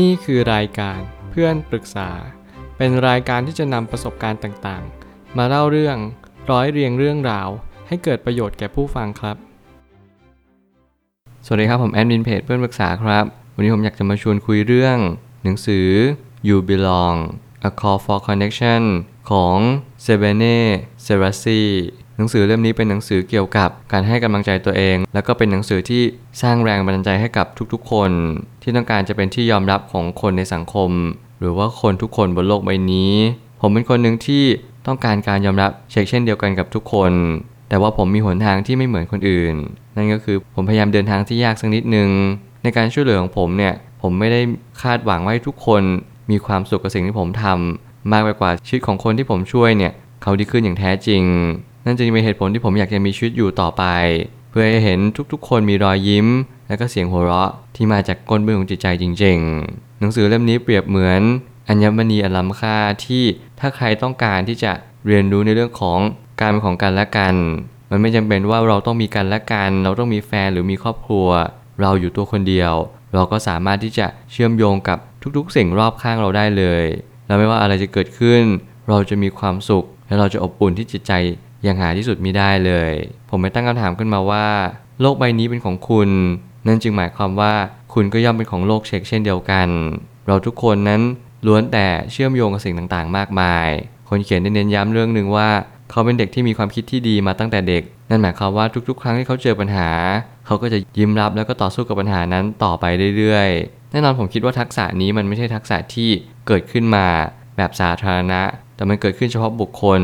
นี่คือรายการเพื่อนปรึกษาเป็นรายการที่จะนำประสบการณ์ต่างๆมาเล่าเรื่องร้อยเรียงเรื่องราวให้เกิดประโยชน์แก่ผู้ฟังครับสวัสดีครับผมแอดมินเพจเพื่อนปรึกษาครับวันนี้ผมอยากจะมาชวนคุยเรื่องหนังสือ You Belong A Call for Connection ของ Sebene Selasi หนังสือเล่มนี้เป็นหนังสือเกี่ยวกับการให้กำลังใจตัวเองแล้วก็เป็นหนังสือที่สร้างแรงบันดาลใจให้กับทุกๆคนที่ต้องการจะเป็นที่ยอมรับของคนในสังคมหรือว่าคนทุกคนบนโลกใบนี้ผมเป็นคนหนึ่งที่ต้องการการยอมรับเช่นเดียวกันกับทุกคนแต่ว่าผมมีหนทางที่ไม่เหมือนคนอื่นนั่นก็คือผมพยายามเดินทางที่ยากสักนิดนึงในการช่วยเหลือของผมเนี่ยผมไม่ได้คาดหวังว่าให้ทุกคนมีความสุขกับสิ่งที่ผมทำมากกว่าชีวิตของคนที่ผมช่วยเนี่ยเขาดีขึ้นอย่างแท้จริงนั่นจึงเป็นเหตุผลที่ผมอยากจะมีชีวิตอยู่ต่อไปเพื่อให้เห็นทุกๆคนมีรอยยิ้มและก็เสียงหัวเราะที่มาจากก้นบึ้งของจิตใจจริงๆหนังสือเล่มนี้เปรียบเหมือนอัญมณีอันล้ำค่าที่ถ้าใครต้องการที่จะเรียนรู้ในเรื่องของการเป็นของกันและกันมันไม่จำเป็นว่าเราต้องมีกันและกันเราต้องมีแฟนหรือมีครอบครัวเราอยู่ตัวคนเดียวเราก็สามารถที่จะเชื่อมโยงกับทุกๆสิ่งรอบข้างเราได้เลยแล้วไม่ว่าอะไรจะเกิดขึ้นเราจะมีความสุขและเราจะอบอุ่นที่จิตใจอย่างหาที่สุดมิได้เลยผมไปตั้งคำถามขึ้นมาว่าโลกใบนี้เป็นของคุณนั่นจึงหมายความว่าคุณก็ย่อมเป็นของโลกเช่นเดียวกันเราทุกคนนั้นล้วนแต่เชื่อมโยงกับสิ่งต่างๆมากมายคนเขียนได้เน้นย้ำเรื่องหนึ่งว่าเขาเป็นเด็กที่มีความคิดที่ดีมาตั้งแต่เด็กนั่นหมายความว่าทุกๆครั้งที่เขาเจอปัญหาเขาก็จะยิ้มรับแล้วก็ต่อสู้กับปัญหานั้นต่อไปเรื่อยๆแน่นอนผมคิดว่าทักษะนี้มันไม่ใช่ทักษะที่เกิดขึ้นมาแบบสาธารณะแต่มันเกิดขึ้นเฉพาะบุคคล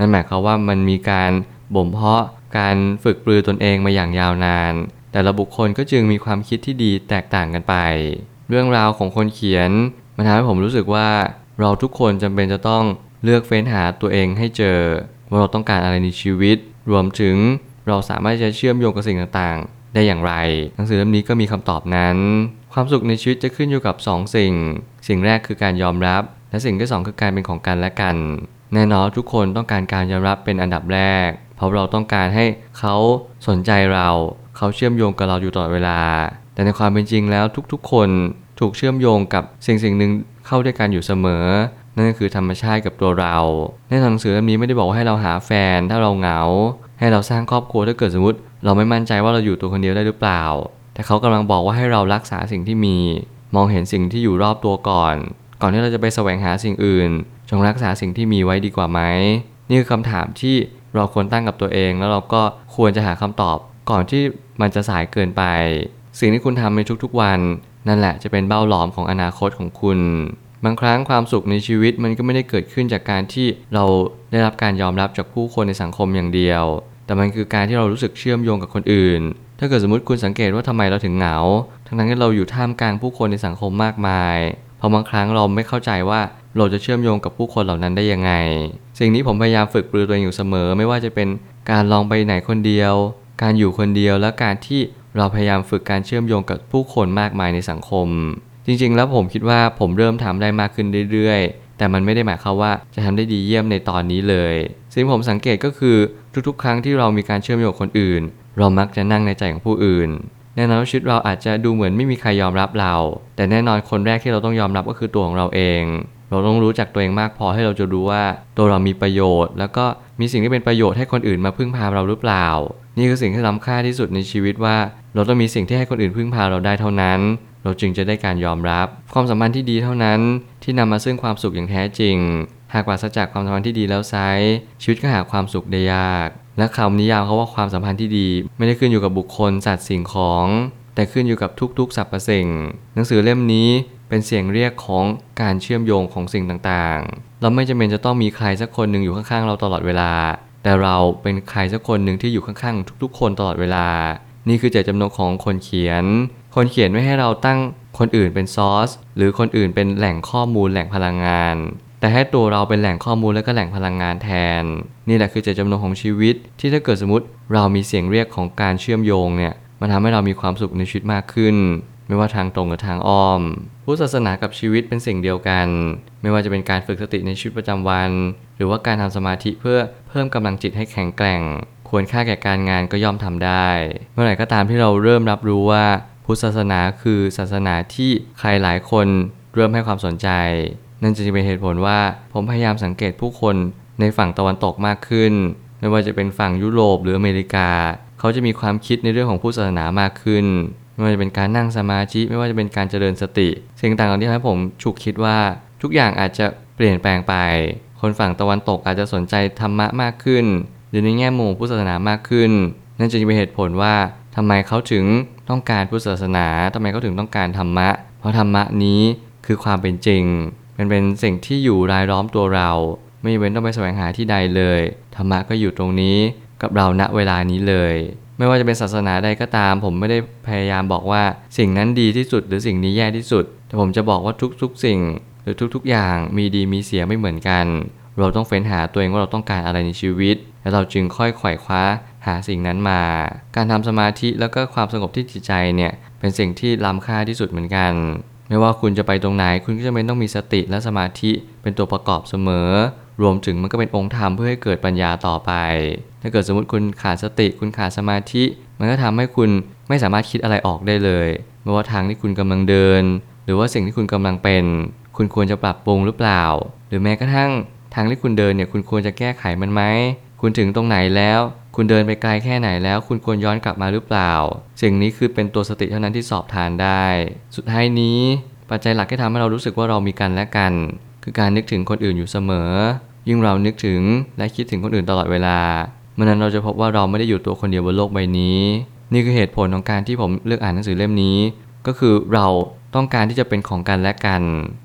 นั่นหมายความว่ามันมีการบ่มเพาะการฝึกปรือตนเองมาอย่างยาวนานแต่ละบุคคลก็จึงมีความคิดที่ดีแตกต่างกันไปเรื่องราวของคนเขียนมันทำให้ผมรู้สึกว่าเราทุกคนจำเป็นจะต้องเลือกเฟ้นหาตัวเองให้เจอว่าเราต้องการอะไรในชีวิตรวมถึงเราสามารถจะเชื่อมโยงกับสิ่งต่างๆได้อย่างไรหนังสือเล่มนี้ก็มีคำตอบนั้นความสุขในชีวิตจะขึ้นอยู่กับ2สิ่งแรกคือการยอมรับและสิ่งที่2คือการเป็นของกันและกันแน่นอนทุกคนต้องการการยอมรับเป็นอันดับแรกเพราะเราต้องการให้เขาสนใจเราเขาเชื่อมโยงกับเราอยู่ตลอดเวลาแต่ในความเป็นจริงแล้วทุกๆคนถูกเชื่อมโยงกับสิ่งหนึ่งเข้าด้วยกันอยู่เสมอนั่นก็คือธรรมชาติกับตัวเราในหนังสือเล่มนี้ไม่ได้บอกว่าให้เราหาแฟนถ้าเราเหงาให้เราสร้างครอบครัวถ้าเกิดสมมติเราไม่มั่นใจว่าเราอยู่ตัวคนเดียวได้หรือเปล่าแต่เขากำลังบอกว่าให้เรารักษาสิ่งที่มีมองเห็นสิ่งที่อยู่รอบตัวก่อนที่เราจะไปแสวงหาสิ่งอื่นจงรักษาสิ่งที่มีไว้ดีกว่าไหมนี่คือคำถามที่เราควรตั้งกับตัวเองแล้วเราก็ควรจะหาคำตอบก่อนที่มันจะสายเกินไปสิ่งที่คุณทำในทุกๆวันนั่นแหละจะเป็นเบ้าหลอมของอนาคตของคุณบางครั้งความสุขในชีวิตมันก็ไม่ได้เกิดขึ้นจากการที่เราได้รับการยอมรับจากผู้คนในสังคมอย่างเดียวแต่มันคือการที่เรารู้สึกเชื่อมโยงกับคนอื่นถ้าเกิดสมมติคุณสังเกตว่าทำไมเราถึงเหงาทั้งที่เราอยู่ท่ามกลางผู้คนในสังคมมากมายเพราะบางครั้งเราไม่เข้าใจว่าเราจะเชื่อมโยงกับผู้คนเหล่านั้นได้ยังไงสิ่งนี้ผมพยายามฝึกปรือตัวเองอยู่เสมอไม่ว่าจะเป็นการลองไปไหนคนเดียวการอยู่คนเดียวและการที่เราพยายามฝึกการเชื่อมโยงกับผู้คนมากมายในสังคมจริงๆแล้วผมคิดว่าผมเริ่มทำได้มากขึ้นเรื่อยๆแต่มันไม่ได้หมายความว่าจะทำได้ดีเยี่ยมในตอนนี้เลยสิ่งผมสังเกตก็คือทุกๆครั้งที่เรามีการเชื่อมโยงกับคนอื่นเรามักจะนั่งในใจของผู้อื่นแน่นอนว่าชีวิตเราอาจจะดูเหมือนไม่มีใครยอมรับเราแต่แน่นอนคนแรกที่เราต้องยอมรับก็คือตัวของเราเองเราต้องรู้จักตัวเองมากพอให้เราจะรู้ว่าตัวเรามีประโยชน์แล้วก็มีสิ่งที่เป็นประโยชน์ให้คนอื่นมาพึ่งพาเราหรือเปล่านี่คือสิ่งที่ล้ำค่าที่สุดในชีวิตว่าเราต้องมีสิ่งที่ให้คนอื่นพึ่งพาเราได้เท่านั้นเราจึงจะได้การยอมรับความสัมพันธ์ที่ดีเท่านั้นที่นำมาซึ่งความสุขอย่างแท้จริงหากปราศจากความสัมพันธ์ที่ดีแล้วไซชีวิตก็หาความสุขได้ยากและคำนิยามเขาว่าความสัมพันธ์ที่ดีไม่ได้ขึ้นอยู่กับบุคคลสัตว์สิ่งของแต่ขึ้นอยู่กับทุกๆสรรพสิ่งหนังสือเล่มนี้เป็นเสียงเรียกของการเชื่อมโยงของสิ่งต่างๆเราไม่จำเป็นจะต้องมีใครสักคนหนึ่งอยู่ข้างๆเราตลอดเวลาแต่เราเป็นใครสักคนหนึ่งที่อยู่ข้างๆทุกๆคนตลอดเวลานี่คือเจตจำนงของคนเขียนคนเขียนไม่ให้เราตั้งคนอื่นเป็นซอร์สหรือคนอื่นเป็นแหล่งข้อมูลแหล่งพลังงานแต่ให้ตัวเราเป็นแหล่งข้อมูลและก็แหล่งพลังงานแทนนี่แหละคือเจตจำนงของชีวิตที่ถ้าเกิดสมมติเรามีเสียงเรียกของการเชื่อมโยงเนี่ยมันทำให้เรามีความสุขในชีวิตมากขึ้นไม่ว่าทางตรงหรือทางอ้อมพุทธศาสนากับชีวิตเป็นสิ่งเดียวกันไม่ว่าจะเป็นการฝึกสติในชีวิตประจำวันหรือว่าการทำสมาธิเพื่อเพิ่มกำลังจิตให้แข็งแกร่งควรค่าแก่การงานก็ย่อมทำได้เมื่อไหร่ก็ตามที่เราเริ่มรับรู้ว่า พุทธศาสนาคือศาสนาที่ใครหลายคนเริ่มให้ความสนใจนั่นจึงเป็นเหตุผลว่าผมพยายามสังเกตผู้คนในฝั่งตะวันตกมากขึ้นไม่ว่าจะเป็นฝั่งยุโรปหรืออเมริกาเขาจะมีความคิดในเรื่องของพุทธศาสนามากขึ้นไม่ว่าจะเป็นการนั่งสมาธิไม่ว่าจะเป็นการเจริญสติสิ่งต่างๆเหล่านี้ครับผมฉุกคิดว่าทุกอย่างอาจจะเปลี่ยนแปลงไปคนฝั่งตะวันตกอาจจะสนใจธรรมะมากขึ้นหรือในแง่มุมพุทธศาสนามากขึ้นนั่นจึงเป็นเหตุผลว่าทำไมเขาถึงต้องการพุทธศาสนาทำไมเขาถึงต้องการธรรมะเพราะธรรมะนี้คือความเป็นจริงมันเป็นสิ่งที่อยู่รายล้อมตัวเราไม่เว้นต้องไปแสวงหาที่ใดเลยธรรมะก็อยู่ตรงนี้กับเราณเวลานี้เลยไม่ว่าจะเป็นศาสนาใดก็ตามผมไม่ได้พยายามบอกว่าสิ่งนั้นดีที่สุดหรือสิ่งนี้แย่ที่สุดแต่ผมจะบอกว่าทุกๆสิ่งหรือทุกๆอย่างมีดีมีเสียไม่เหมือนกันเราต้องเฟ้นหาตัวเองว่าเราต้องการอะไรในชีวิตแล้วเราจึงค่อยไขว่คว้าหาสิ่งนั้นมาการทำสมาธิแล้วก็ความสงบที่จิตใจเนี่ยเป็นสิ่งที่ล้ำค่าที่สุดเหมือนกันไม่ว่าคุณจะไปตรงไหนคุณก็จำเป็นต้องมีสติและสมาธิเป็นตัวประกอบเสมอรวมถึงมันก็เป็นองค์ธรรมเพื่อให้เกิดปัญญาต่อไปถ้าเกิดสมมติคุณขาดสติคุณขาดสมาธิมันก็ทำให้คุณไม่สามารถคิดอะไรออกได้เลยไม่ว่าทางที่คุณกำลังเดินหรือว่าสิ่งที่คุณกำลังเป็นคุณควรจะปรับปรุงหรือเปล่าหรือแม้กระทั่งทางที่คุณเดินเนี่ยคุณควรจะแก้ไขมันไหมคุณถึงตรงไหนแล้วคุณเดินไปไกลแค่ไหนแล้วคุณควรย้อนกลับมาหรือเปล่าสิ่งนี้คือเป็นตัวสติเท่านั้นที่สอบทานได้สุดท้ายนี้ปัจจัยหลักที่ทำให้เรารู้สึกว่าเรามีกันและกันคือการนึกถึงคนอื่นอยู่เสมอยิ่งเรานึกถึงและคิดถึงคนอื่นตลอดเวลาเมื่อนั้นเราจะพบว่าเราไม่ได้อยู่ตัวคนเดียวบนโลกใบนี้นี่คือเหตุผลของการที่ผมเลือกอ่านหนังสือเล่มนี้ก็คือเราต้องการที่จะเป็นของกันและกัน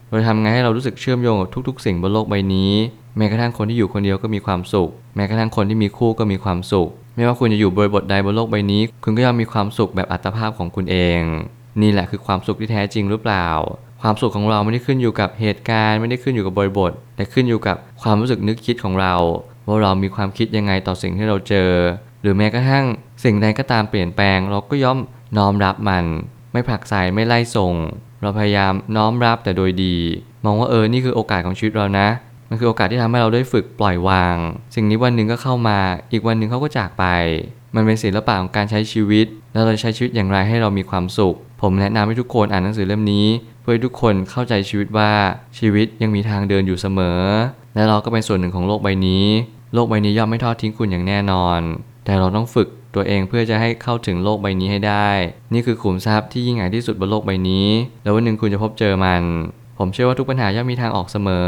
เราทำไงให้เรารู้สึกเชื่อมโยงกับทุกๆสิ่งบนโลกใบนี้แม้กระทั่งคนที่อยู่คนเดียวก็มีความสุขแม้กระทั่งคนที่มีคู่ก็มีความสุขไม่ว่าคุณจะอยู่บริบทใดบนโลกใบนี้คุณก็ย่อมมีความสุขแบบอัตภาพของคุณเองนี่แหละคือความสุขที่แท้จริงหรือเปล่าความสุขของเราไม่ได้ขึ้นอยู่กับเหตุการณ์ไม่ได้ขึ้นอยู่กับบริบทแต่ขึ้นอยู่กับความรู้สึกนึกคิดของเราว่าเรามีความคิดยังไงต่อสิ่งที่เราเจอหรือแม้กระทั่งสิ่งใดก็ตามเปลี่ยนแปลงเราก็ย่อมน้อมรับมันไม่ผลักไสไม่ไล่ส่งเราพยายามน้อมรับแต่โดยดีมองว่านี่คือโอกาสของชีวิตเรานะมันคือโอกาสที่ทำให้เราได้ฝึกปล่อยวางสิ่งนี้วันหนึ่งก็เข้ามาอีกวันหนึ่งเขาก็จากไปมันเป็นศิลปะของการใช้ชีวิตแล้วเราใช้ชีวิตอย่างไรให้เรามีความสุขผมแนะนำให้ทุกคนอ่านหนังสือเล่มนี้เพื่อให้ทุกคนเข้าใจชีวิตว่าชีวิตยังมีทางเดินอยู่เสมอและเราก็เป็นส่วนหนึ่งของโลกใบนี้โลกใบนี้ย่อมไม่ทอดทิ้งคุณอย่างแน่นอนแต่เราต้องฝึกตัวเองเพื่อจะให้เข้าถึงโลกใบนี้ให้ได้นี่คือขุมทรัพย์ที่ยิ่งใหญ่ที่สุดบนโลกใบนี้แล้ววันหนึ่งคุณจะพบเจอมันผมเชื่อว่าทุกปัญหาย่อมมีทางออกเสมอ